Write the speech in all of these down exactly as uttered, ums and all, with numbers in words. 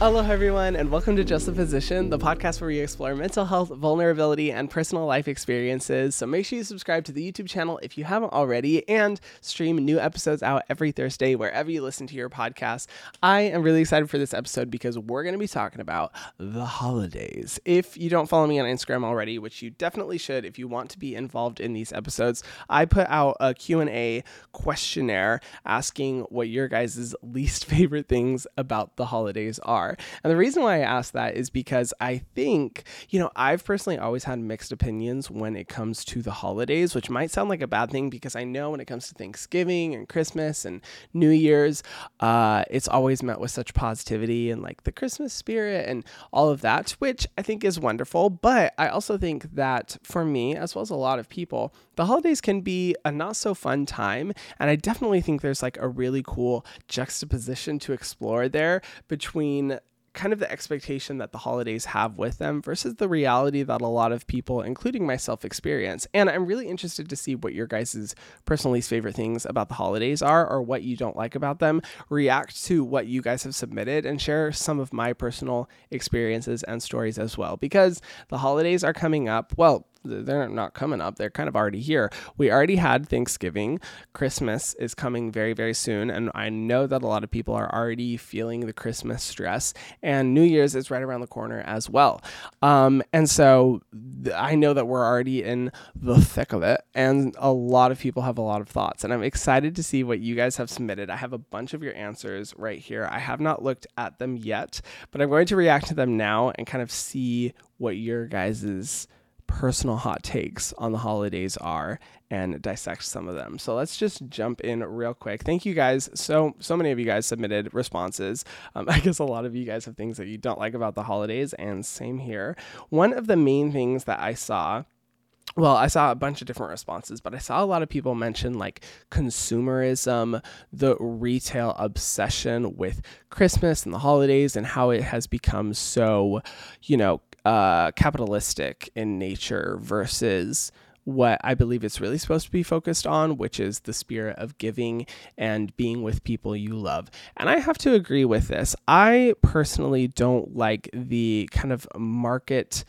Aloha, everyone, and welcome to Just a Physician, the podcast where we explore mental health, vulnerability, and personal life experiences. So make sure you subscribe to the YouTube channel if you haven't already, and stream new episodes out every Thursday wherever you listen to your podcast. I am really excited for this episode because we're going to be talking about the holidays. If you don't follow me on Instagram already, which you definitely should if you want to be involved in these episodes, I put out a Q and A questionnaire asking what your guys' least favorite things about the holidays are. And the reason why I ask that is because I think, you know, I've personally always had mixed opinions when it comes to the holidays, which might sound like a bad thing because I know when it comes to Thanksgiving and Christmas and New Year's, uh, it's always met with such positivity and like the Christmas spirit and all of that, which I think is wonderful. But I also think that for me, as well as a lot of people, the holidays can be a not so fun time. And I definitely think there's like a really cool juxtaposition to explore there between kind of the expectation that the holidays have with them versus the reality that a lot of people, including myself, experience. And I'm really interested to see what your guys' personal least favorite things about the holidays are, or what you don't like about them. React to what you guys have submitted and share some of my personal experiences and stories as well, because the holidays are coming up. Well, they're not coming up. They're kind of already here. We already had Thanksgiving. Christmas is coming very, very soon. And I know that a lot of people are already feeling the Christmas stress, and New Year's is right around the corner as well. Um, and so th- I know that we're already in the thick of it, and a lot of people have a lot of thoughts, and I'm excited to see what you guys have submitted. I have a bunch of your answers right here. I have not looked at them yet, but I'm going to react to them now and kind of see what your guys's personal hot takes on the holidays are and dissect some of them. So let's just jump in real quick. Thank you guys. So, so many of you guys submitted responses. Um, I guess a lot of you guys have things that you don't like about the holidays, and same here. One of the main things that I saw Well, I saw a bunch of different responses, but I saw a lot of people mention like consumerism, the retail obsession with Christmas and the holidays, and how it has become so, you know, uh, capitalistic in nature versus what I believe it's really supposed to be focused on, which is the spirit of giving and being with people you love. And I have to agree with this. I personally don't like the kind of market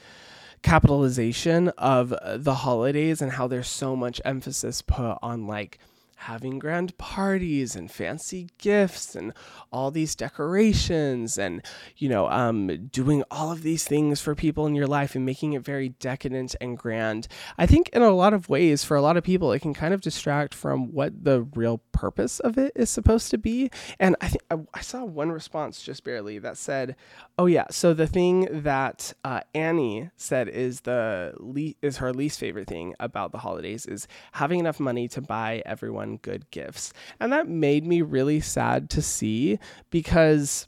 capitalization of the holidays and how there's so much emphasis put on like having grand parties and fancy gifts and all these decorations and, you know, um, doing all of these things for people in your life and making it very decadent and grand. I think in a lot of ways, for a lot of people, it can kind of distract from what the real purpose of it is supposed to be. And I think I, I saw one response just barely that said, "Oh yeah, so the thing that uh, Annie said is the le- is her least favorite thing about the holidays is having enough money to buy everyone good gifts." And that made me really sad to see, because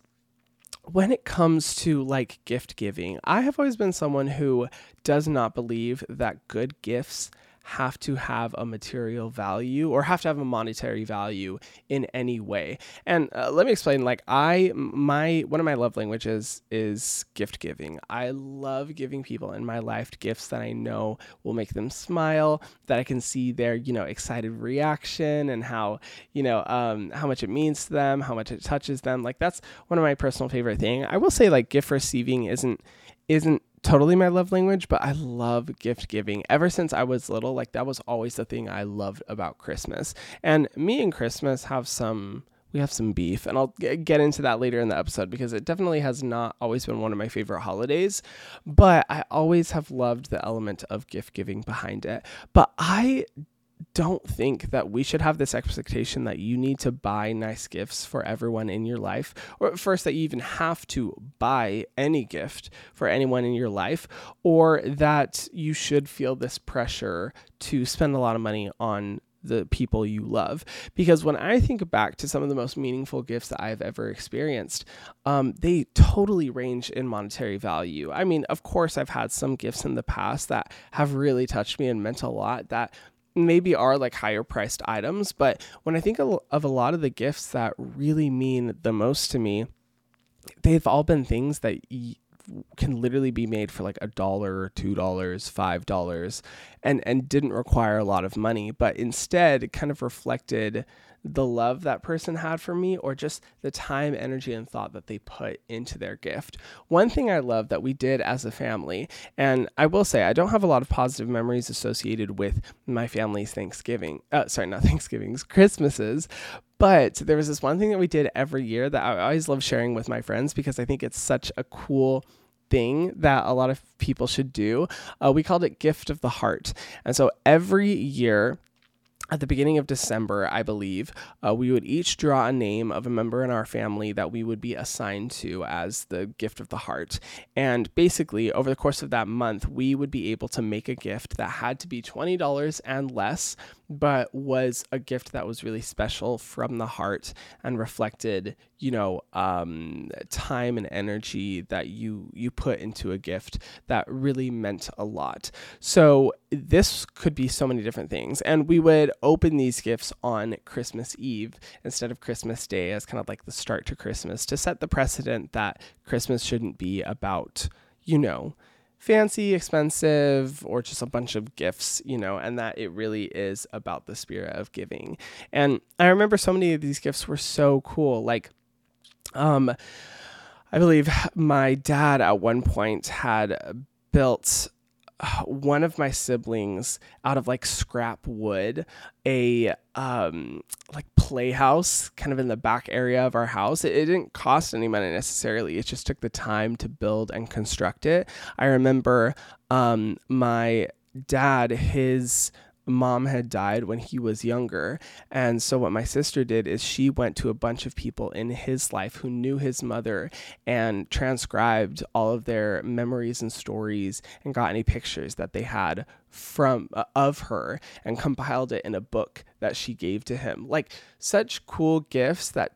when it comes to like gift giving, I have always been someone who does not believe that good gifts have to have a material value or have to have a monetary value in any way. And uh, let me explain, like I, my, one of my love languages is gift giving. I love giving people in my life gifts that I know will make them smile, that I can see their, you know, excited reaction and how, you know, um, how much it means to them, how much it touches them. Like that's one of my personal favorite thing. I will say like gift receiving isn't, isn't, totally my love language, but I love gift giving. Ever since I was little, like that was always the thing I loved about Christmas. And me and Christmas have some, we have some beef, and I'll g- get into that later in the episode because it definitely has not always been one of my favorite holidays, but I always have loved the element of gift giving behind it. But I don't think that we should have this expectation that you need to buy nice gifts for everyone in your life, or first that you even have to buy any gift for anyone in your life, or that you should feel this pressure to spend a lot of money on the people you love. Because when I think back to some of the most meaningful gifts that I've ever experienced, um, they totally range in monetary value. I mean, of course, I've had some gifts in the past that have really touched me and meant a lot, that maybe are like higher priced items. But when I think of a lot of the gifts that really mean the most to me, they've all been things that can literally be made for like a dollar, two dollars, five dollars, and and didn't require a lot of money, but instead kind of reflected the love that person had for me, or just the time, energy, and thought that they put into their gift. One thing I love that we did as a family, and I will say I don't have a lot of positive memories associated with my family's Thanksgiving, uh, sorry, not Thanksgivings, Christmases, but there was this one thing that we did every year that I always love sharing with my friends because I think it's such a cool thing that a lot of people should do. Uh, we called it Gift of the Heart. And so every year, at the beginning of December, I believe, uh, we would each draw a name of a member in our family that we would be assigned to as the gift of the heart. And basically, over the course of that month, we would be able to make a gift that had to be twenty dollars and less, but was a gift that was really special from the heart and reflected, you know, um, time and energy that you you put into a gift that really meant a lot. So this could be so many different things. And we would open these gifts on Christmas Eve instead of Christmas Day as kind of like the start to Christmas, to set the precedent that Christmas shouldn't be about, you know, fancy, expensive, or just a bunch of gifts, you know, and that it really is about the spirit of giving. And I remember so many of these gifts were so cool. Like, um, I believe my dad at one point had built one of my siblings out of like scrap wood, a um, like playhouse kind of in the back area of our house. It, it didn't cost any money necessarily. It just took the time to build and construct it. I remember um, my dad, his mom had died when he was younger. And so what my sister did is she went to a bunch of people in his life who knew his mother and transcribed all of their memories and stories and got any pictures that they had from uh, of her and compiled it in a book that she gave to him. Like, such cool gifts that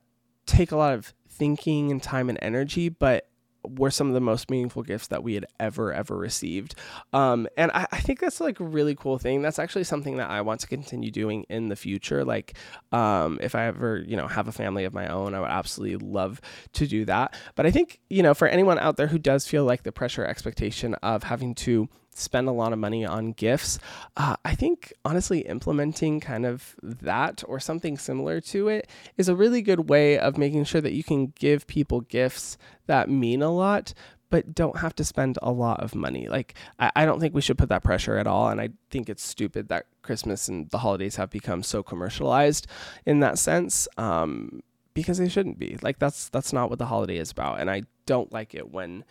take a lot of thinking and time and energy, but were some of the most meaningful gifts that we had ever, ever received. Um, and I, I think that's like a really cool thing. That's actually something that I want to continue doing in the future. Like, um, if I ever, you know, have a family of my own, I would absolutely love to do that. But I think, you know, for anyone out there who does feel like the pressure or expectation of having to spend a lot of money on gifts, uh, I think honestly implementing kind of that or something similar to it is a really good way of making sure that you can give people gifts that mean a lot, but don't have to spend a lot of money. Like, I, I don't think we should put that pressure at all. And I think it's stupid that Christmas and the holidays have become so commercialized in that sense, um, because they shouldn't be. Like, that's, that's not what the holiday is about. And I don't like it when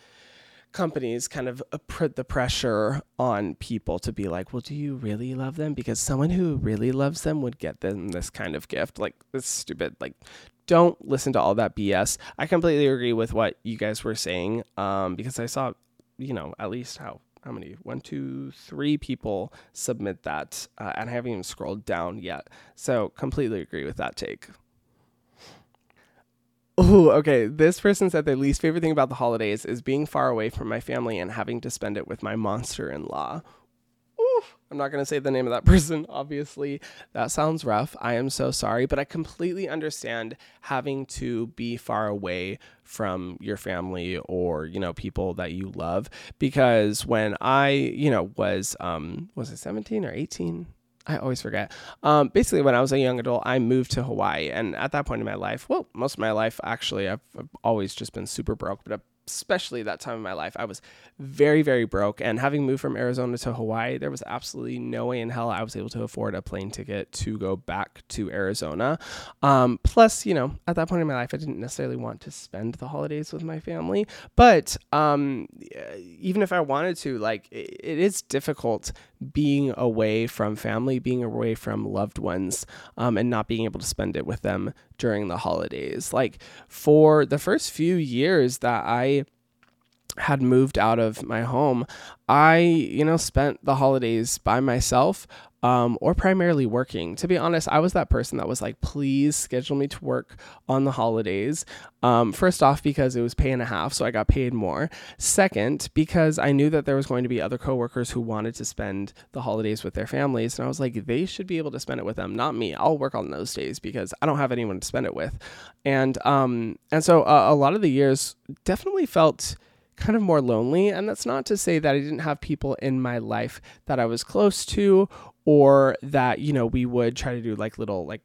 companies kind of put the pressure on people to be like, well, do you really love them? Because someone who really loves them would get them this kind of gift. Like, it's stupid. Like, don't listen to all that B S. I completely agree with what you guys were saying, um, because I saw, you know, at least how how many? One, two, three people submit that, uh, and I haven't even scrolled down yet. So completely agree with that take. Oh, okay. This person said their least favorite thing about the holidays is being far away from my family and having to spend it with my monster-in-law. Ooh, I'm not going to say the name of that person, obviously. That sounds rough. I am so sorry, but I completely understand having to be far away from your family or, you know, people that you love, because when I, you know, was, um, was it seventeen or eighteen? I always forget. Um, basically, when I was a young adult, I moved to Hawaii. And at that point in my life, well, most of my life, actually, I've, I've always just been super broke. But especially that time in my life, I was very, very broke. And having moved from Arizona to Hawaii, there was absolutely no way in hell I was able to afford a plane ticket to go back to Arizona. Um, plus, you know, at that point in my life, I didn't necessarily want to spend the holidays with my family. But um, even if I wanted to, like, it, it is difficult being away from family, being away from loved ones, um, and not being able to spend it with them during the holidays. Like, for the first few years that I had moved out of my home, I, you know, spent the holidays by myself, um, or primarily working. To be honest, I was that person that was like, please schedule me to work on the holidays. Um, first off, because it was pay and a half, so I got paid more. Second, because I knew that there was going to be other coworkers who wanted to spend the holidays with their families. And I was like, they should be able to spend it with them, not me. I'll work on those days because I don't have anyone to spend it with. And, um, and so uh, a lot of the years definitely felt kind of more lonely. And that's not to say that I didn't have people in my life that I was close to, or that, you know, we would try to do like little, like,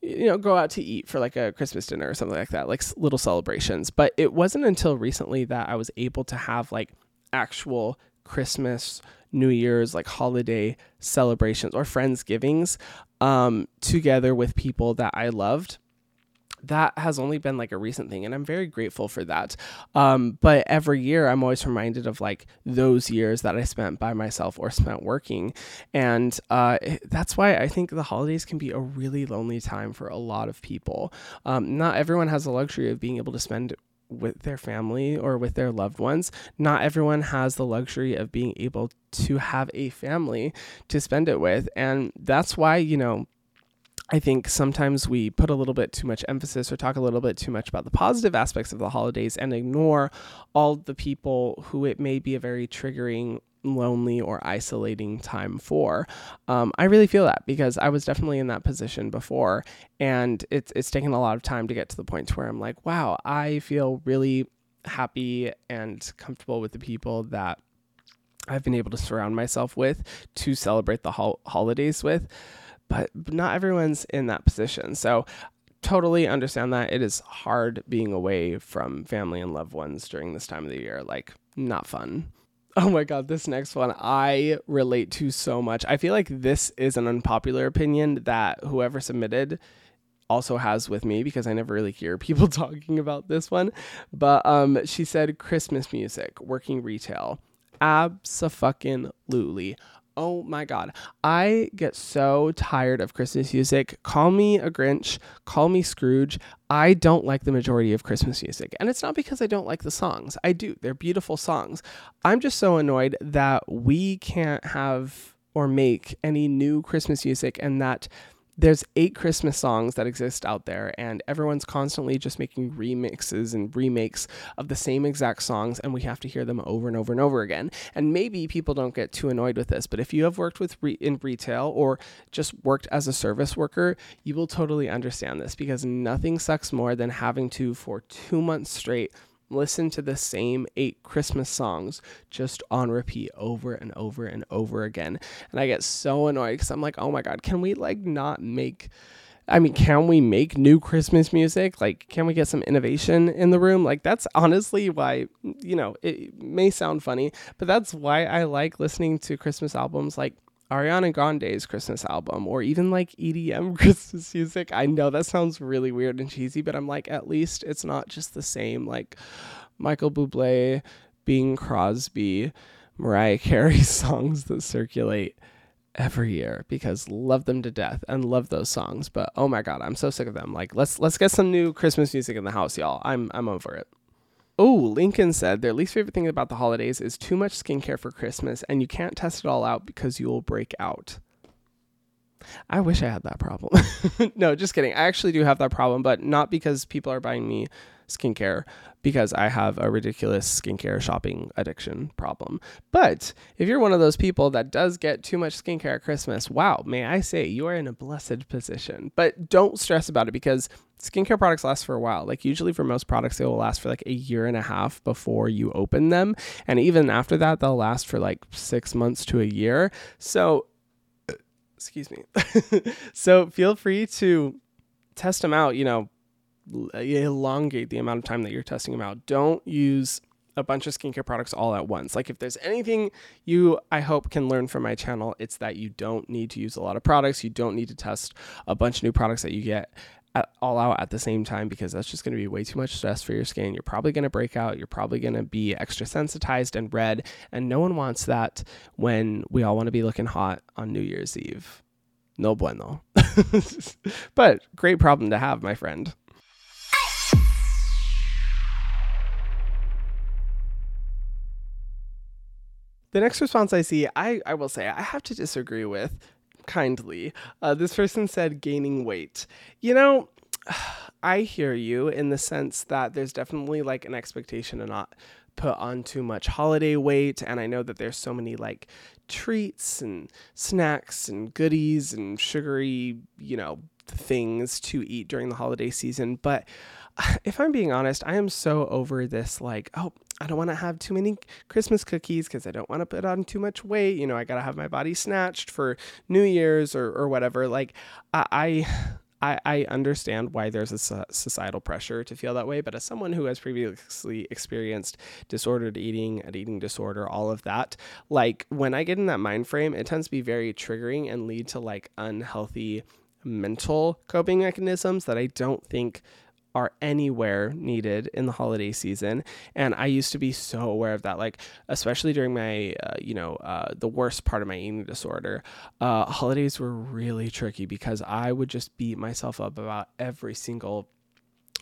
you know, go out to eat for like a Christmas dinner or something like that, like little celebrations. But it wasn't until recently that I was able to have like actual Christmas, New Year's, like holiday celebrations or Friendsgivings um, together with people that I loved. That has only been like a recent thing, and I'm very grateful for that. Um, but every year I'm always reminded of like those years that I spent by myself or spent working. And uh, that's why I think the holidays can be a really lonely time for a lot of people. Um, not everyone has the luxury of being able to spend with their family or with their loved ones. Not everyone has the luxury of being able to have a family to spend it with. And that's why, you know, I think sometimes we put a little bit too much emphasis or talk a little bit too much about the positive aspects of the holidays and ignore all the people who it may be a very triggering, lonely, or isolating time for. Um, I really feel that because I was definitely in that position before, and it's it's taken a lot of time to get to the point to where I'm like, wow, I feel really happy and comfortable with the people that I've been able to surround myself with to celebrate the ho- holidays with. But not everyone's in that position. So totally understand that it is hard being away from family and loved ones during this time of the year. Like, not fun. Oh my God, this next one I relate to so much. I feel like this is an unpopular opinion that whoever submitted also has with me, because I never really hear people talking about this one. But um, she said Christmas music, working retail. Abso-fucking-lutely. Oh my God. I get so tired of Christmas music. Call me a Grinch. Call me Scrooge. I don't like the majority of Christmas music. And it's not because I don't like the songs. I do. They're beautiful songs. I'm just so annoyed that we can't have or make any new Christmas music, and that there's eight Christmas songs that exist out there, and everyone's constantly just making remixes and remakes of the same exact songs, and we have to hear them over and over and over again. And maybe people don't get too annoyed with this, but if you have worked with re- in retail or just worked as a service worker, you will totally understand this, because nothing sucks more than having to, for two months straight, listen to the same eight Christmas songs just on repeat over and over and over again. And I get so annoyed because I'm like, oh my God, can we like not make, I mean, can we make new Christmas music? Like, can we get some innovation in the room? Like, that's honestly why, you know, it may sound funny, but that's why I like listening to Christmas albums like Ariana Grande's Christmas album, or even like E D M Christmas music. I know that sounds really weird and cheesy, but I'm like, at least it's not just the same like Michael Bublé, Bing Crosby, Mariah Carey songs that circulate every year, because love them to death and love those songs. But oh my God, I'm so sick of them. Like, let's let's get some new Christmas music in the house, y'all. I'm I'm over it. Oh, Lincoln said their least favorite thing about the holidays is too much skincare for Christmas, and you can't test it all out because you will break out. I wish I had that problem. No, just kidding. I actually do have that problem, but not because people are buying me skincare, because I have a ridiculous skincare shopping addiction problem. But if you're one of those people that does get too much skincare at Christmas, wow, may I say you are in a blessed position. But don't stress about it, because skincare products last for a while. Like, usually for most products, they will last for like a year and a half before you open them. And even after that, they'll last for like six months to a year. So excuse me. So feel free to test them out, you know, elongate the amount of time that you're testing them out. Don't use a bunch of skincare products all at once. Like, if there's anything you, I hope, can learn from my channel, it's that you don't need to use a lot of products. You don't need to test a bunch of new products that you get at, all out at the same time, because that's just going to be way too much stress for your skin. You're probably going to break out. You're probably going to be extra sensitized and red, and no one wants that when we all want to be looking hot on New Year's Eve. No bueno. But great problem to have, my friend. The next response I see, I, I will say, I have to disagree with, kindly. Uh, this person said gaining weight. You know, I hear you in the sense that there's definitely like an expectation to not put on too much holiday weight. And I know that there's so many like treats and snacks and goodies and sugary, you know, things to eat during the holiday season. But if I'm being honest, I am so over this like, oh, I don't want to have too many Christmas cookies because I don't want to put on too much weight. You know, I got to have my body snatched for New Year's or, or whatever. Like I, I, I understand why there's a societal pressure to feel that way. But as someone who has previously experienced disordered eating, an eating disorder, all of that, like when I get in that mind frame, it tends to be very triggering and lead to like unhealthy mental coping mechanisms that I don't think are anywhere needed in the holiday season. And I used to be so aware of that, like, especially during my, uh, you know, uh, the worst part of my eating disorder, uh, holidays were really tricky because I would just beat myself up about every single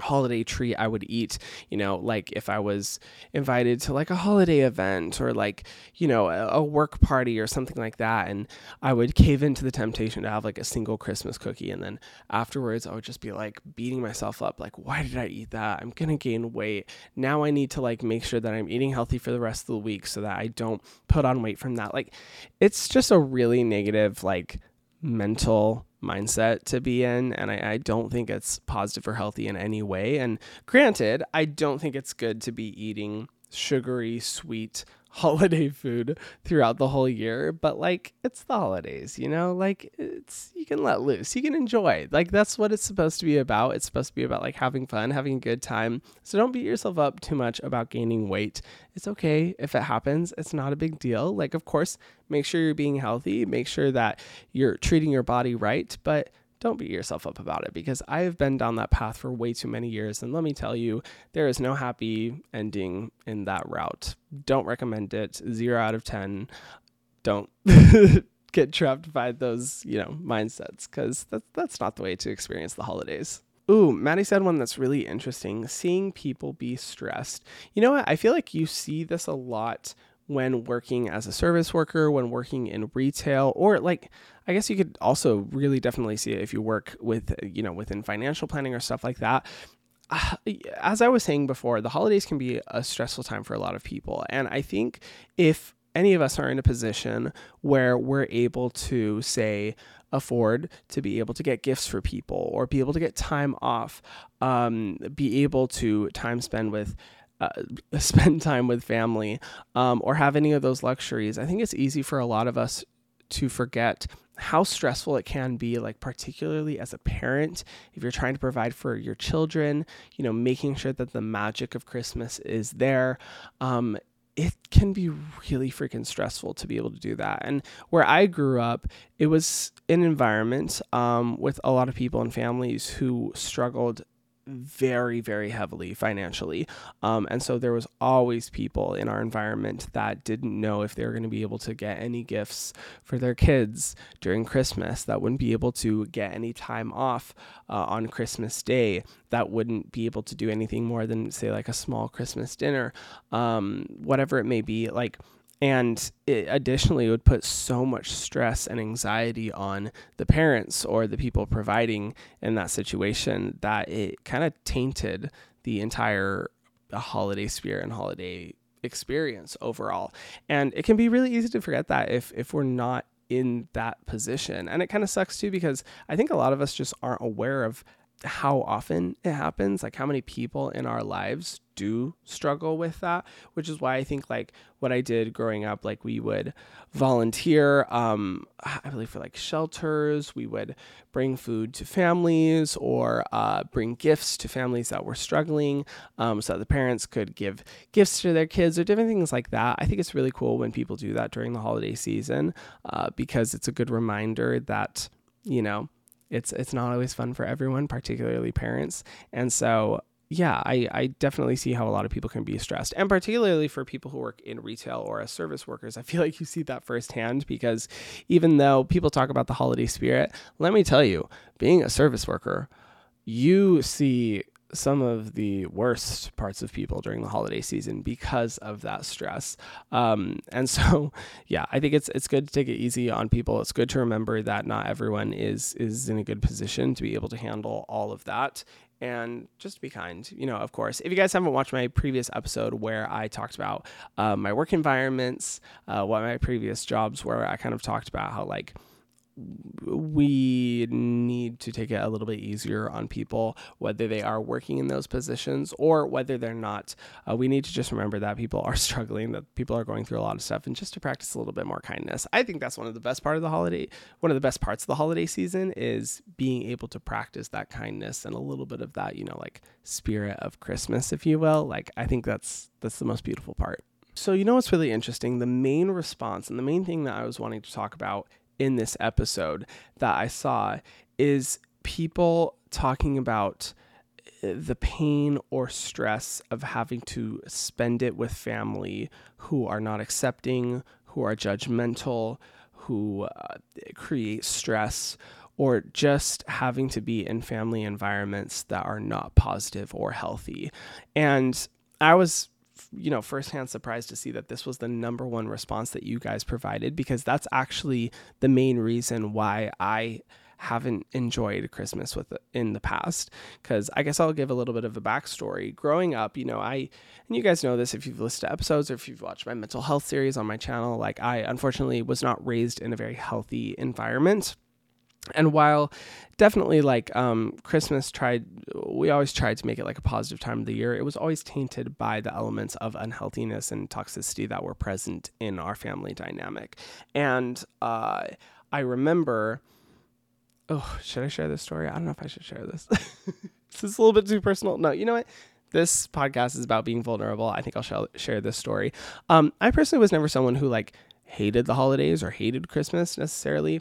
holiday treat I would eat. You know, like if I was invited to like a holiday event or like, you know, a, a work party or something like that, and I would cave into the temptation to have like a single Christmas cookie, and then afterwards I would just be like beating myself up, like, why did I eat that? I'm gonna gain weight now. I need to like make sure that I'm eating healthy for the rest of the week so that I don't put on weight from that. Like, it's just a really negative like mental mindset to be in, and I, I don't think it's positive or healthy in any way. And granted, I don't think it's good to be eating sugary, sweet holiday food throughout the whole year, but like it's the holidays, you know, like it's, you can let loose, you can enjoy, like that's what it's supposed to be about. It's supposed to be about like having fun, having a good time. So don't beat yourself up too much about gaining weight. It's okay if it happens. It's not a big deal. Like, of course, make sure you're being healthy, make sure that you're treating your body right, but don't beat yourself up about it, because I have been down that path for way too many years. And let me tell you, there is no happy ending in that route. Don't recommend it. Zero out of ten. Don't get trapped by those, you know, mindsets, because that's, that's not the way to experience the holidays. Ooh, Maddie said one that's really interesting. Seeing people be stressed. You know what? I feel like you see this a lot when working as a service worker, when working in retail, or like, I guess you could also really definitely see it if you work with, you know, within financial planning or stuff like that. Uh, as I was saying before, the holidays can be a stressful time for a lot of people. And I think if any of us are in a position where we're able to, say, afford to be able to get gifts for people, or be able to get time off, um, be able to time spend with Uh, spend time with family, um, or have any of those luxuries, I think it's easy for a lot of us to forget how stressful it can be, like particularly as a parent, if you're trying to provide for your children, you know, making sure that the magic of Christmas is there. Um, it can be really freaking stressful to be able to do that. And where I grew up, it was an environment um, with a lot of people and families who struggled very, very heavily financially. Um, and so there was always people in our environment that didn't know if they were going to be able to get any gifts for their kids during Christmas, that wouldn't be able to get any time off uh, on Christmas Day, that wouldn't be able to do anything more than, say, like a small Christmas dinner, um, whatever it may be. Like, and it additionally, it would put so much stress and anxiety on the parents or the people providing in that situation that it kind of tainted the entire holiday sphere and holiday experience overall. And it can be really easy to forget that if if we're not in that position. And it kind of sucks too, because I think a lot of us just aren't aware of how often it happens, like how many people in our lives do struggle with that, which is why I think like what I did growing up, like we would volunteer, um, I believe for like shelters, we would bring food to families or uh, bring gifts to families that were struggling, um, so that the parents could give gifts to their kids or different things like that. I think it's really cool when people do that during the holiday season, uh, because it's a good reminder that, you know, It's it's not always fun for everyone, particularly parents. And so, yeah, I, I definitely see how a lot of people can be stressed. And particularly for people who work in retail or as service workers, I feel like you see that firsthand, because even though people talk about the holiday spirit, let me tell you, being a service worker, you see some of the worst parts of people during the holiday season because of that stress. Um, and so, yeah, I think it's it's good to take it easy on people. It's good to remember that not everyone is is in a good position to be able to handle all of that. And just be kind, you know, of course. If you guys haven't watched my previous episode where I talked about uh, my work environments, uh, what my previous jobs were, I kind of talked about how like we need to take it a little bit easier on people, whether they are working in those positions or whether they're not. Uh, we need to just remember that people are struggling, that people are going through a lot of stuff, and just to practice a little bit more kindness. I think that's one of the best part of the holiday. One of the best parts of the holiday season is being able to practice that kindness and a little bit of that, you know, like spirit of Christmas, if you will. Like, I think that's, that's the most beautiful part. So, you know, what's really interesting, the main response and the main thing that I was wanting to talk about in this episode that I saw is people talking about the pain or stress of having to spend it with family who are not accepting, who are judgmental, who uh, create stress, or just having to be in family environments that are not positive or healthy. And I was you know, firsthand surprised to see that this was the number one response that you guys provided, because that's actually the main reason why I haven't enjoyed Christmas with the, in the past. Because I guess I'll give a little bit of a backstory. Growing up, you know, I, and you guys know this if you've listened to episodes or if you've watched my mental health series on my channel, like I unfortunately was not raised in a very healthy environment. And while definitely like um, Christmas tried, we always tried to make it like a positive time of the year, it was always tainted by the elements of unhealthiness and toxicity that were present in our family dynamic. And uh, I remember, oh, should I share this story? I don't know if I should share this. This is a little bit too personal. No, you know what? This podcast is about being vulnerable. I think I'll sh- share this story. Um, I personally was never someone who like hated the holidays or hated Christmas necessarily.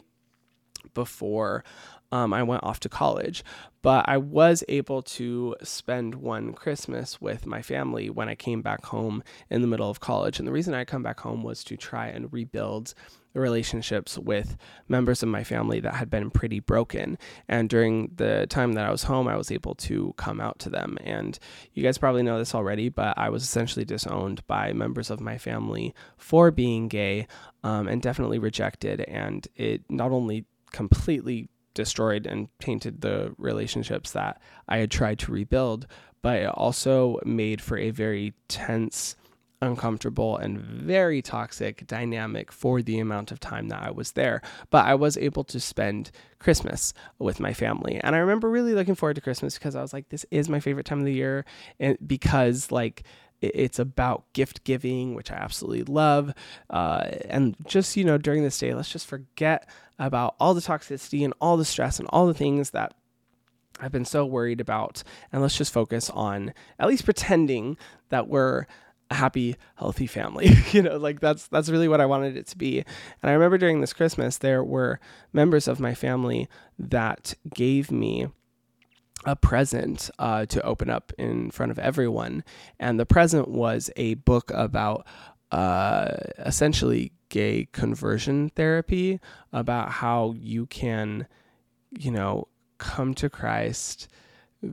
Before um, I went off to college, but I was able to spend one Christmas with my family when I came back home in the middle of college. And the reason I come back home was to try and rebuild the relationships with members of my family that had been pretty broken. And during the time that I was home, I was able to come out to them. And you guys probably know this already, but I was essentially disowned by members of my family for being gay, um, and definitely rejected. And it not only completely destroyed and tainted the relationships that I had tried to rebuild, but it also made for a very tense, uncomfortable, and very toxic dynamic for the amount of time that I was there. But I was able to spend Christmas with my family. And I remember really looking forward to Christmas because I was like, this is my favorite time of the year. And because like it's about gift giving, which I absolutely love. Uh, and just, you know, during this day, let's just forget about all the toxicity and all the stress and all the things that I've been so worried about. And let's just focus on at least pretending that we're a happy, healthy family. You know, like that's, that's really what I wanted it to be. And I remember during this Christmas, there were members of my family that gave me a present uh, to open up in front of everyone. And the present was a book about uh, essentially gay conversion therapy, about how you can, you know, come to Christ,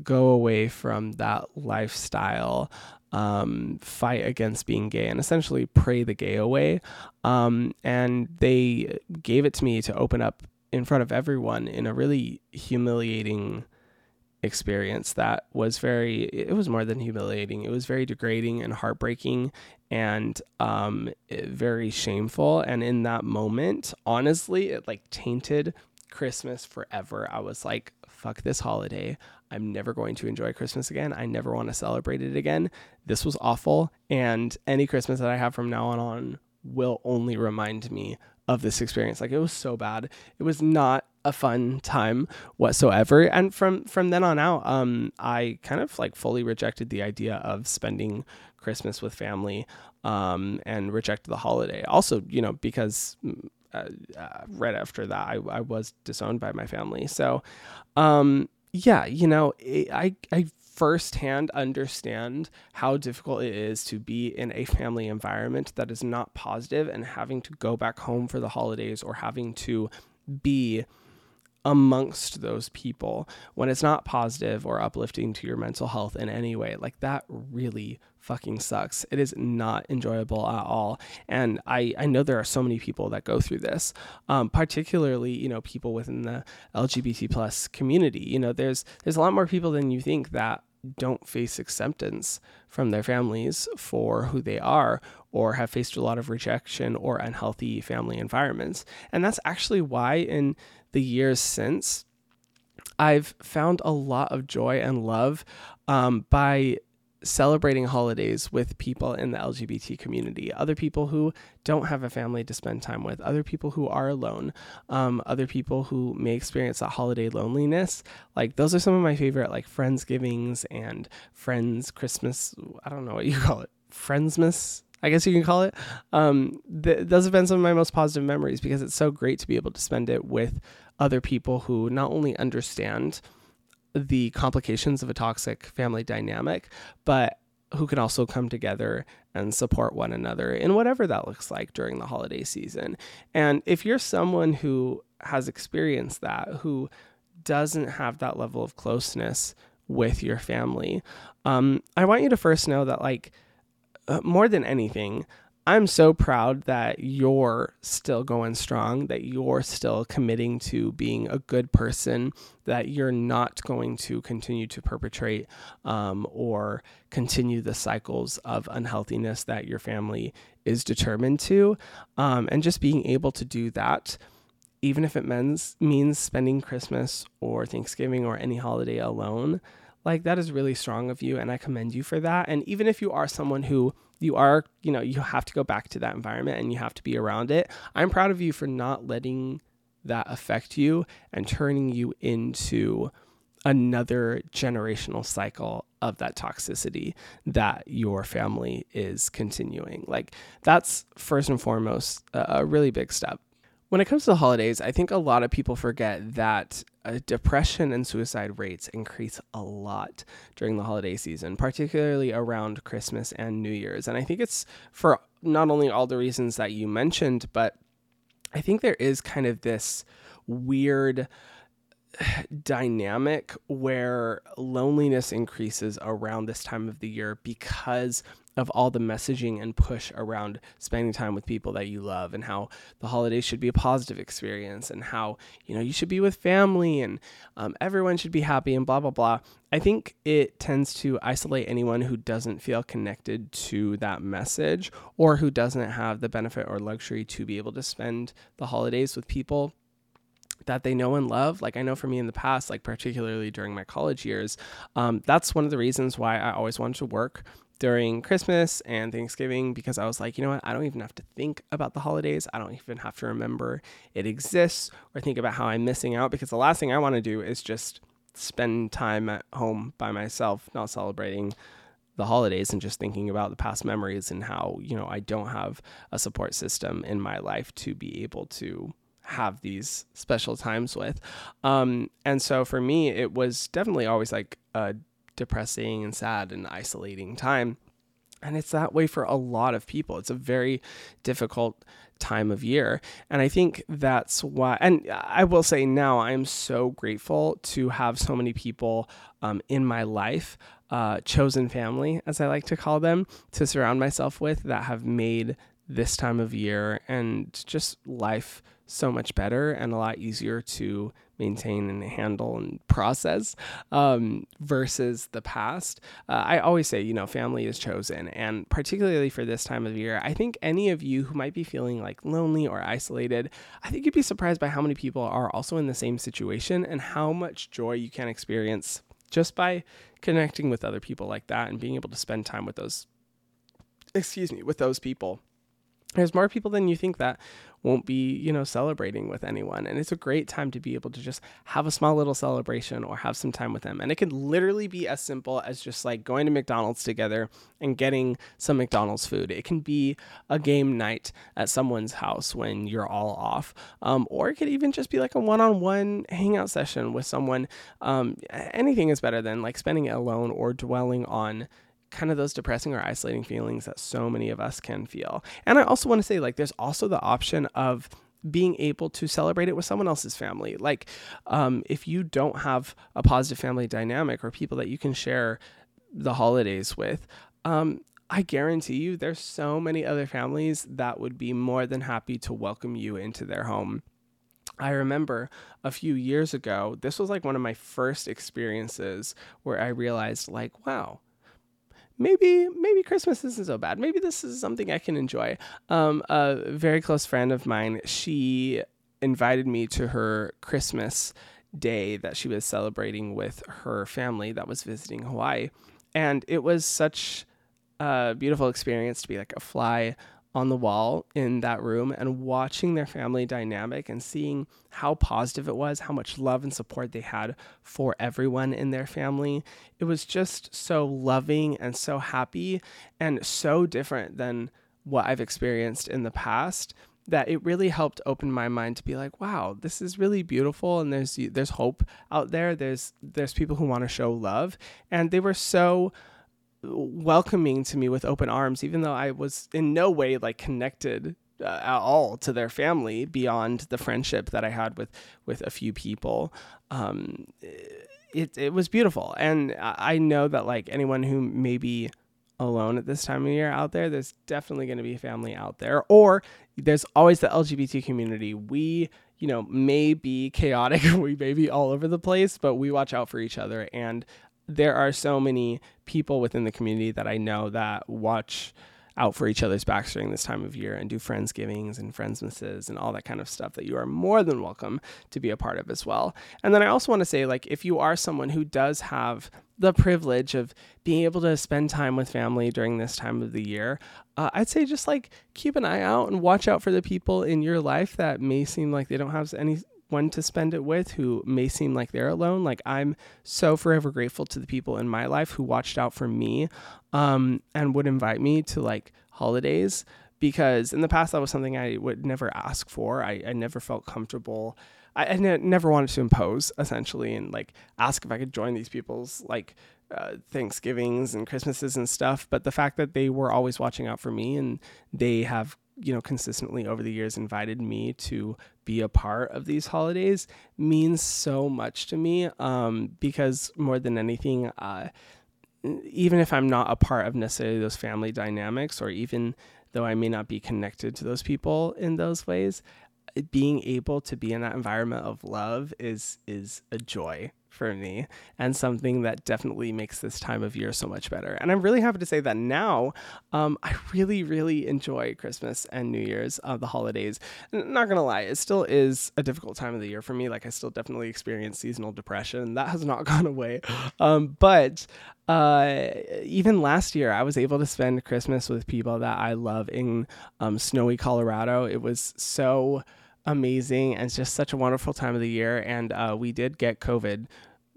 go away from that lifestyle, um, fight against being gay, and essentially pray the gay away. Um, and they gave it to me to open up in front of everyone in a really humiliating experience that was very, it was more than humiliating. It was very degrading and heartbreaking and um, very shameful. And in that moment, honestly, it like tainted Christmas forever. I was like, fuck this holiday. I'm never going to enjoy Christmas again. I never want to celebrate it again. This was awful. And any Christmas that I have from now on, on will only remind me of this experience. Like, it was so bad. It was not a fun time whatsoever. And from, from then on out, um, I kind of like fully rejected the idea of spending Christmas with family, um, and rejected the holiday. Also, you know, because uh, uh, right after that, I, I was disowned by my family. So, um, yeah, you know, it, I, I firsthand understand how difficult it is to be in a family environment that is not positive, and having to go back home for the holidays or having to be amongst those people when it's not positive or uplifting to your mental health in any way. Like, that really fucking sucks. It is not enjoyable at all. And I, I know there are so many people that go through this, um, particularly, you know, people within the L G B T plus community. You know, there's, there's a lot more people than you think that don't face acceptance from their families for who they are, or have faced a lot of rejection or unhealthy family environments. And that's actually why in the years since, I've found a lot of joy and love um, by celebrating holidays with people in the L G B T community, other people who don't have a family to spend time with, other people who are alone, um, other people who may experience that holiday loneliness. Like, those are some of my favorite, like, Friendsgivings and Friends Christmas. I don't know what you call it. Friendsmas, I guess you can call it. Um, th- those have been some of my most positive memories, because it's so great to be able to spend it with other people who not only understand the complications of a toxic family dynamic, but who can also come together and support one another in whatever that looks like during the holiday season. And if you're someone who has experienced that, who doesn't have that level of closeness with your family, um, I want you to first know that, like, Uh, more than anything, I'm so proud that you're still going strong, that you're still committing to being a good person, that you're not going to continue to perpetrate um, or continue the cycles of unhealthiness that your family is determined to. Um, and just being able to do that, even if it means, means spending Christmas or Thanksgiving or any holiday alone, like, that is really strong of you, and I commend you for that. And even if you are someone who you are, you know, you have to go back to that environment and you have to be around it, I'm proud of you for not letting that affect you and turning you into another generational cycle of that toxicity that your family is continuing. Like, that's first and foremost a really big step. When it comes to the holidays, I think a lot of people forget that uh, depression and suicide rates increase a lot during the holiday season, particularly around Christmas and New Year's. And I think it's for not only all the reasons that you mentioned, but I think there is kind of this weird dynamic where loneliness increases around this time of the year because of all the messaging and push around spending time with people that you love, and how the holidays should be a positive experience, and how, you know, you should be with family, and um, everyone should be happy, and blah, blah, blah. I think it tends to isolate anyone who doesn't feel connected to that message, or who doesn't have the benefit or luxury to be able to spend the holidays with people that they know and love. Like, I know for me in the past, like, particularly during my college years, um, that's one of the reasons why I always wanted to work during Christmas and Thanksgiving, because I was like, you know what, I don't even have to think about the holidays. I don't even have to remember it exists or think about how I'm missing out, because the last thing I want to do is just spend time at home by myself, not celebrating the holidays and just thinking about the past memories and how, you know, I don't have a support system in my life to be able to have these special times with. Um, and so for me, it was definitely always like a depressing and sad and isolating time. And it's that way for a lot of people. It's a very difficult time of year. And I think that's why, and I will say now, I'm so grateful to have so many people um, in my life, uh, chosen family, as I like to call them, to surround myself with, that have made this time of year and just life so much better and a lot easier to maintain and handle and process um, versus the past. Uh, I always say, you know, family is chosen. And particularly for this time of year, I think any of you who might be feeling like lonely or isolated, I think you'd be surprised by how many people are also in the same situation and how much joy you can experience just by connecting with other people like that and being able to spend time with those, excuse me, with those people. There's more people than you think that won't be, you know, celebrating with anyone. And it's a great time to be able to just have a small little celebration or have some time with them. And it can literally be as simple as just like going to McDonald's together and getting some McDonald's food. It can be a game night at someone's house when you're all off. Um, or it could even just be like a one-on-one hangout session with someone. Um, anything is better than like spending it alone or dwelling on kind of those depressing or isolating feelings that so many of us can feel. And I also want to say, like, there's also the option of being able to celebrate it with someone else's family. Like, um, if you don't have a positive family dynamic or people that you can share the holidays with, um, I guarantee you there's so many other families that would be more than happy to welcome you into their home I remember a few years ago, this was like one of my first experiences where I realized like, wow, maybe maybe Christmas isn't so bad. Maybe this is something I can enjoy. Um, a very close friend of mine, she invited me to her Christmas day that she was celebrating with her family that was visiting Hawaii. And it was such a beautiful experience to be like a fly on the wall in that room and watching their family dynamic and seeing how positive it was, how much love and support they had for everyone in their family. It was just so loving and so happy and so different than what I've experienced in the past that it really helped open my mind to be like, wow, this is really beautiful. And there's, there's hope out there. There's, there's people who want to show love. And they were so welcoming to me with open arms, even though I was in no way like connected uh, at all to their family beyond the friendship that I had with, with a few people. Um, it, it was beautiful. And I know that like anyone who may be alone at this time of year out there, there's definitely going to be family out there, or there's always the L G B T community. We, you know, may be chaotic. We may be all over the place, but we watch out for each other. And there are so many people within the community that I know that watch out for each other's backs during this time of year and do Friendsgivings and Friendsmasses and all that kind of stuff that you are more than welcome to be a part of as well. And then I also want to say, like, if you are someone who does have the privilege of being able to spend time with family during this time of the year, uh, I'd say just like keep an eye out and watch out for the people in your life that may seem like they don't have any one to spend it with, who may seem like they're alone. Like, I'm so forever grateful to the people in my life who watched out for me um, and would invite me to like holidays, because in the past that was something I would never ask for. I, I never felt comfortable. I, I ne- never wanted to impose, essentially, and like ask if I could join these people's like uh, Thanksgivings and Christmases and stuff. But the fact that they were always watching out for me, and they have, you know, consistently over the years invited me to be a part of these holidays means so much to me. Um, because more than anything, uh, even if I'm not a part of necessarily those family dynamics, or even though I may not be connected to those people in those ways, being able to be in that environment of love is, is a joy for me, and something that definitely makes this time of year so much better. And I'm really happy to say that now um, I really, really enjoy Christmas and New Year's, uh, the holidays. I'm not going to lie, it still is a difficult time of the year for me. Like, I still definitely experience seasonal depression. That has not gone away. Um, but uh, even last year, I was able to spend Christmas with people that I love in um, snowy Colorado. It was so amazing, and it's just such a wonderful time of the year. And uh, we did get COVID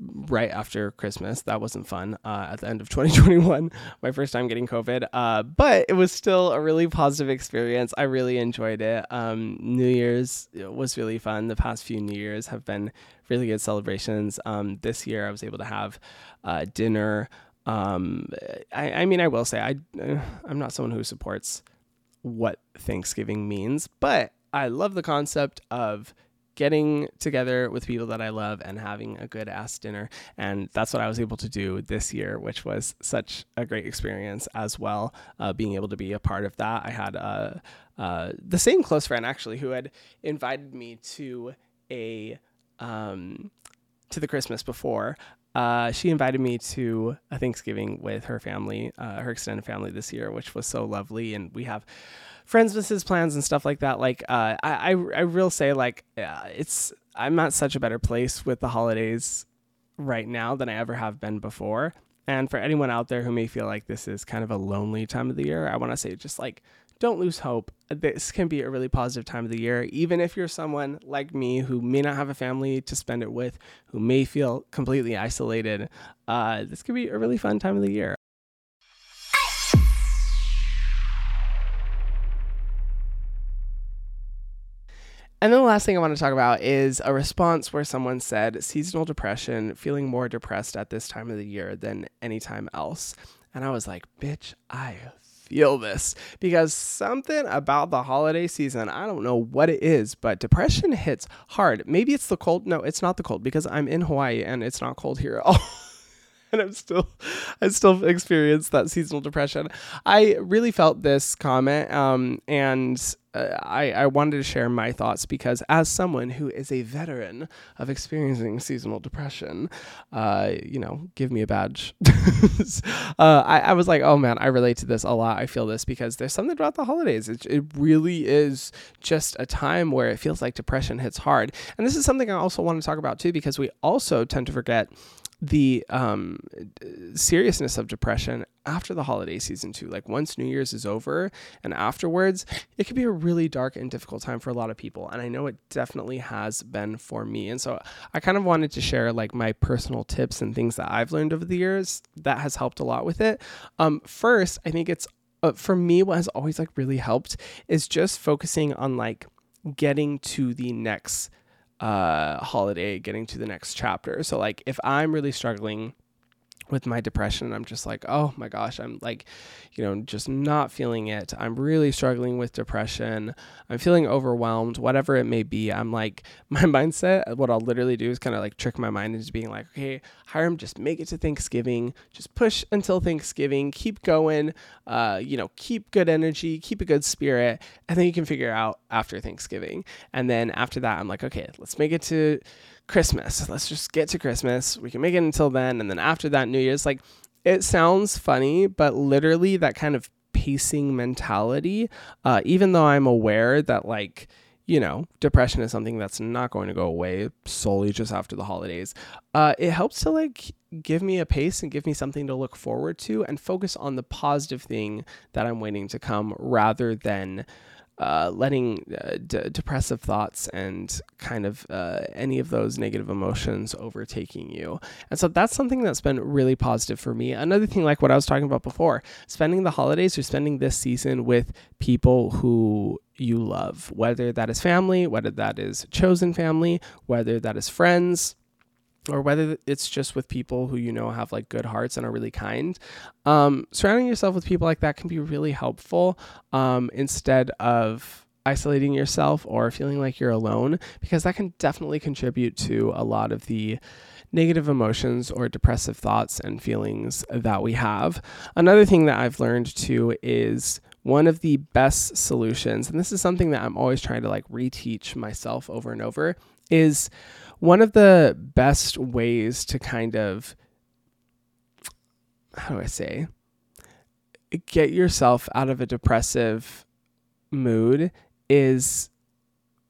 right after Christmas. That wasn't fun. Uh, at the end of twenty twenty-one, my first time getting COVID, uh, but it was still a really positive experience. I really enjoyed it. Um, New Year's was really fun. The past few New Year's have been really good celebrations. Um, this year, I was able to have uh, dinner. Um, I, I mean, I will say I I'm not someone who supports what Thanksgiving means, but I love the concept of getting together with people that I love and having a good ass dinner. And that's what I was able to do this year, which was such a great experience as well. Uh, being able to be a part of that. I had uh, uh, the same close friend, actually, who had invited me to a um, to the Christmas before. Uh, she invited me to a Thanksgiving with her family, uh, her extended family this year, which was so lovely. And we have Friendsmasses plans and stuff like that. Like, uh, I, I, I will say, like, uh, it's, I'm at such a better place with the holidays right now than I ever have been before. And for anyone out there who may feel like this is kind of a lonely time of the year, I want to say just like, don't lose hope. This can be a really positive time of the year, even if you're someone like me who may not have a family to spend it with, who may feel completely isolated. Uh, this could be a really fun time of the year. And then the last thing I want to talk about is a response where someone said seasonal depression, feeling more depressed at this time of the year than any time else. And I was like, bitch, I feel this, because something about the holiday season, I don't know what it is, but depression hits hard. Maybe it's the cold. No, it's not the cold, because I'm in Hawaii and it's not cold here at all. and I'm still, I still experience that seasonal depression. I really felt this comment, um, and uh, I, I wanted to share my thoughts because as someone who is a veteran of experiencing seasonal depression, uh, you know, give me a badge. uh, I, I was like, oh man, I relate to this a lot. I feel this because there's something about the holidays. It, it really is just a time where it feels like depression hits hard. And this is something I also want to talk about too, because we also tend to forget the um, seriousness of depression after the holiday season too. Like once New Year's is over and afterwards, it can be a really dark and difficult time for a lot of people. And I know it definitely has been for me. And so I kind of wanted to share like my personal tips and things that I've learned over the years that has helped a lot with it. Um, first, I think it's, uh, for me, what has always like really helped is just focusing on like getting to the next uh, holiday, getting to the next chapter. So like if I'm really struggling with my depression, I'm just like, oh my gosh, I'm like, you know, just not feeling it. I'm really struggling with depression. I'm feeling overwhelmed, whatever it may be. I'm like, my mindset, what I'll literally do is kind of like trick my mind into being like, okay, Hyram, just make it to Thanksgiving. Just push until Thanksgiving. Keep going. Uh, you know, keep good energy, keep a good spirit. And then you can figure out after Thanksgiving. And then after that, I'm like, okay, let's make it to Christmas. Let's just get to Christmas. We can make it until then. And then after that, New Year's. Like, it sounds funny, but literally that kind of pacing mentality, uh, even though I'm aware that like, you know, depression is something that's not going to go away solely just after the holidays. Uh, it helps to like give me a pace and give me something to look forward to and focus on the positive thing that I'm waiting to come rather than Uh, letting uh, d- depressive thoughts and kind of uh, any of those negative emotions overtaking you. And so that's something that's been really positive for me. Another thing, like what I was talking about before, spending the holidays or spending this season with people who you love, whether that is family, whether that is chosen family, whether that is friends, or whether it's just with people who, you know, have like good hearts and are really kind. Um, surrounding yourself with people like that can be really helpful um, instead of isolating yourself or feeling like you're alone, because that can definitely contribute to a lot of the negative emotions or depressive thoughts and feelings that we have. Another thing that I've learned too is one of the best solutions, and this is something that I'm always trying to like reteach myself over and over, is one of the best ways to kind of, how do I say, get yourself out of a depressive mood is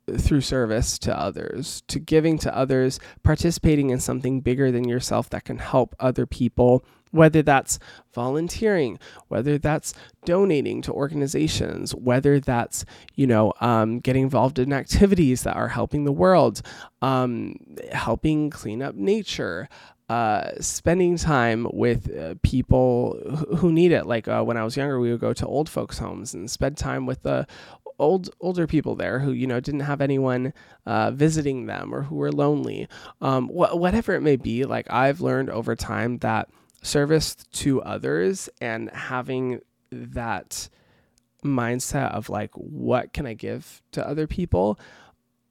through service to others, to giving to others, participating in something bigger than yourself that can help other people, whether that's volunteering, whether that's donating to organizations, whether that's, you know, um, getting involved in activities that are helping the world, um, helping clean up nature, uh, spending time with uh, people who need it. Like uh, when I was younger, we would go to old folks' homes and spend time with the old older people there who, you know, didn't have anyone uh, visiting them or who were lonely. Um, wh- whatever it may be, like I've learned over time that service to others and having that mindset of like, what can I give to other people,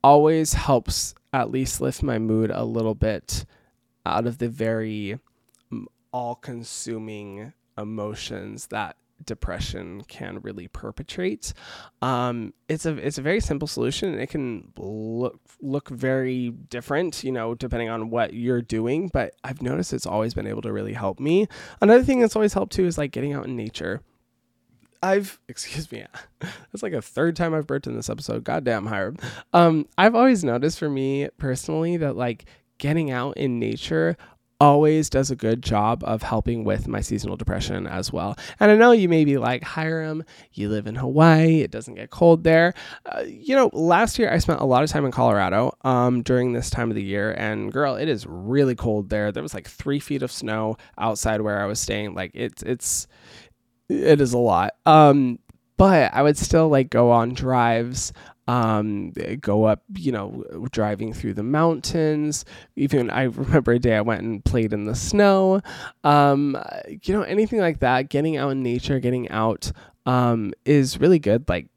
always helps at least lift my mood a little bit out of the very all-consuming emotions that depression can really perpetrate. Um, it's a it's a very simple solution, and it can look look very different, you know, depending on what you're doing. But I've noticed it's always been able to really help me. Another thing that's always helped too is like getting out in nature. I've, excuse me, that's like a third time I've burped in this episode. Goddamn, Hyram. Um, I've always noticed for me personally that like getting out in nature always does a good job of helping with my seasonal depression as well. And I know you may be like, Hyram, you live in Hawaii. It doesn't get cold there. Uh, you know, last year I spent a lot of time in Colorado um, during this time of the year. And girl, it is really cold there. There was like three feet of snow outside where I was staying. Like it's, it's, it is a lot. Um, but I would still like go on drives, um, go up, you know, driving through the mountains. Even I remember a day I went and played in the snow. Um, you know, anything like that, getting out in nature, getting out, um, is really good. Like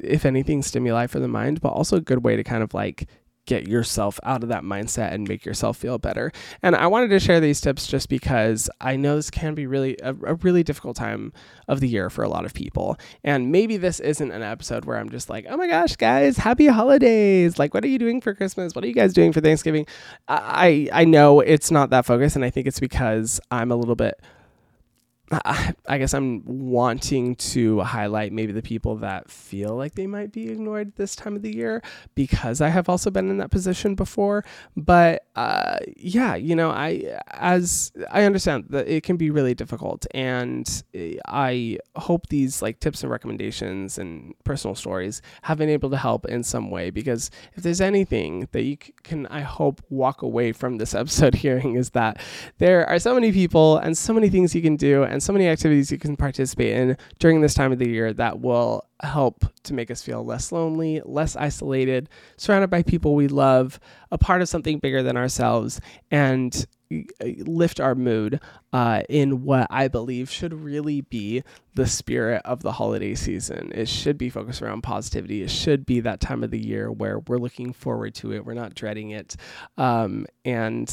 if anything, stimuli for the mind, but also a good way to kind of like get yourself out of that mindset and make yourself feel better. And I wanted to share these tips just because I know this can be really a, a really difficult time of the year for a lot of people. And maybe this isn't an episode where I'm just like, oh my gosh, guys, happy holidays. Like, what are you doing for Christmas? What are you guys doing for Thanksgiving? I, I know it's not that focused. And I think it's because I'm a little bit, I guess I'm wanting to highlight maybe the people that feel like they might be ignored this time of the year, because I have also been in that position before. But uh, yeah, you know, I as I understand that it can be really difficult, and I hope these like tips and recommendations and personal stories have been able to help in some way. Because if there's anything that you can, I hope, walk away from this episode hearing, is that there are so many people and so many things you can do and And so many activities you can participate in during this time of the year that will help to make us feel less lonely, less isolated, surrounded by people we love, a part of something bigger than ourselves, and lift our mood uh, in what I believe should really be the spirit of the holiday season. It should be focused around positivity. It should be that time of the year where we're looking forward to it. We're not dreading it. Um, and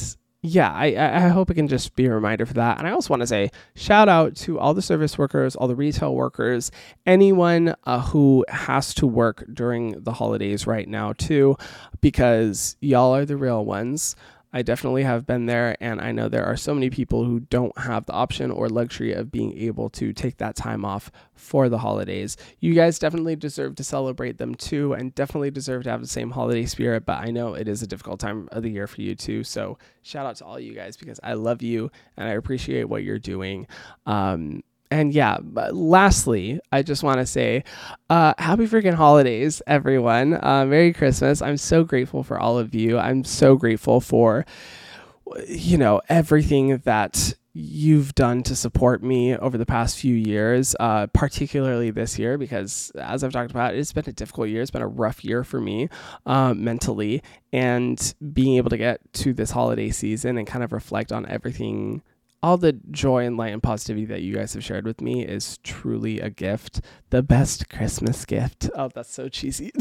Yeah, I, I hope it can just be a reminder for that. And I also want to say shout out to all the service workers, all the retail workers, anyone uh, who has to work during the holidays right now too, because y'all are the real ones. I definitely have been there, and I know there are so many people who don't have the option or luxury of being able to take that time off for the holidays. You guys definitely deserve to celebrate them too, and definitely deserve to have the same holiday spirit, but I know it is a difficult time of the year for you too, so shout out to all you guys, because I love you, and I appreciate what you're doing. Um, And yeah, but lastly, I just want to say uh, happy freaking holidays, everyone. Uh, Merry Christmas. I'm so grateful for all of you. I'm so grateful for, you know, everything that you've done to support me over the past few years, uh, particularly this year, because as I've talked about, it's been a difficult year. It's been a rough year for me uh, mentally, and being able to get to this holiday season and kind of reflect on everything, all the joy and light and positivity that you guys have shared with me is truly a gift. The best Christmas gift. Oh, that's so cheesy.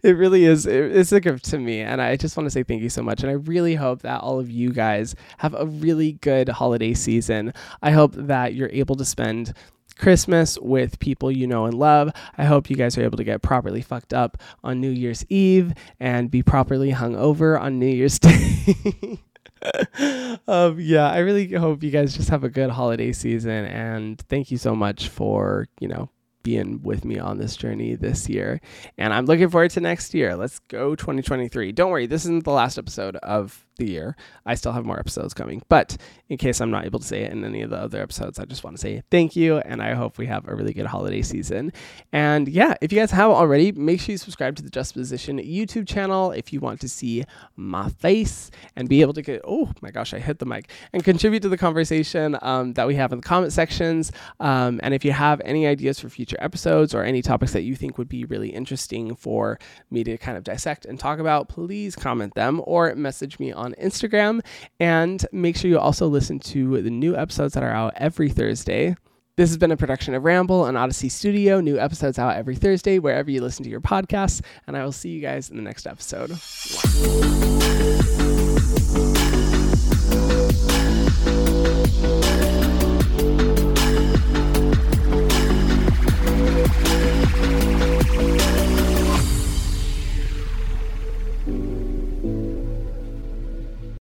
It really is. It's a gift to me. And I just want to say thank you so much. And I really hope that all of you guys have a really good holiday season. I hope that you're able to spend Christmas with people you know and love. I hope you guys are able to get properly fucked up on New Year's Eve and be properly hungover on New Year's Day. um, yeah, I really hope you guys just have a good holiday season, and thank you so much for, you know, being with me on this journey this year. And I'm looking forward to next year. Let's go twenty twenty-three. Don't worry, this isn't the last episode of the year. I still have more episodes coming, but in case I'm not able to say it in any of the other episodes, I just want to say thank you, and I hope we have a really good holiday season. And yeah, if you guys haven't already, make sure you subscribe to the Just Physician YouTube channel if you want to see my face and be able to get, oh my gosh, I hit the mic, and contribute to the conversation um, that we have in the comment sections. Um, and if you have any ideas for future episodes or any topics that you think would be really interesting for me to kind of dissect and talk about, please comment them or message me on on Instagram. And make sure you also listen to the new episodes that are out every Thursday. This has been a production of Ramble and Odyssey Studio. New episodes out every Thursday, wherever you listen to your podcasts. And I will see you guys in the next episode.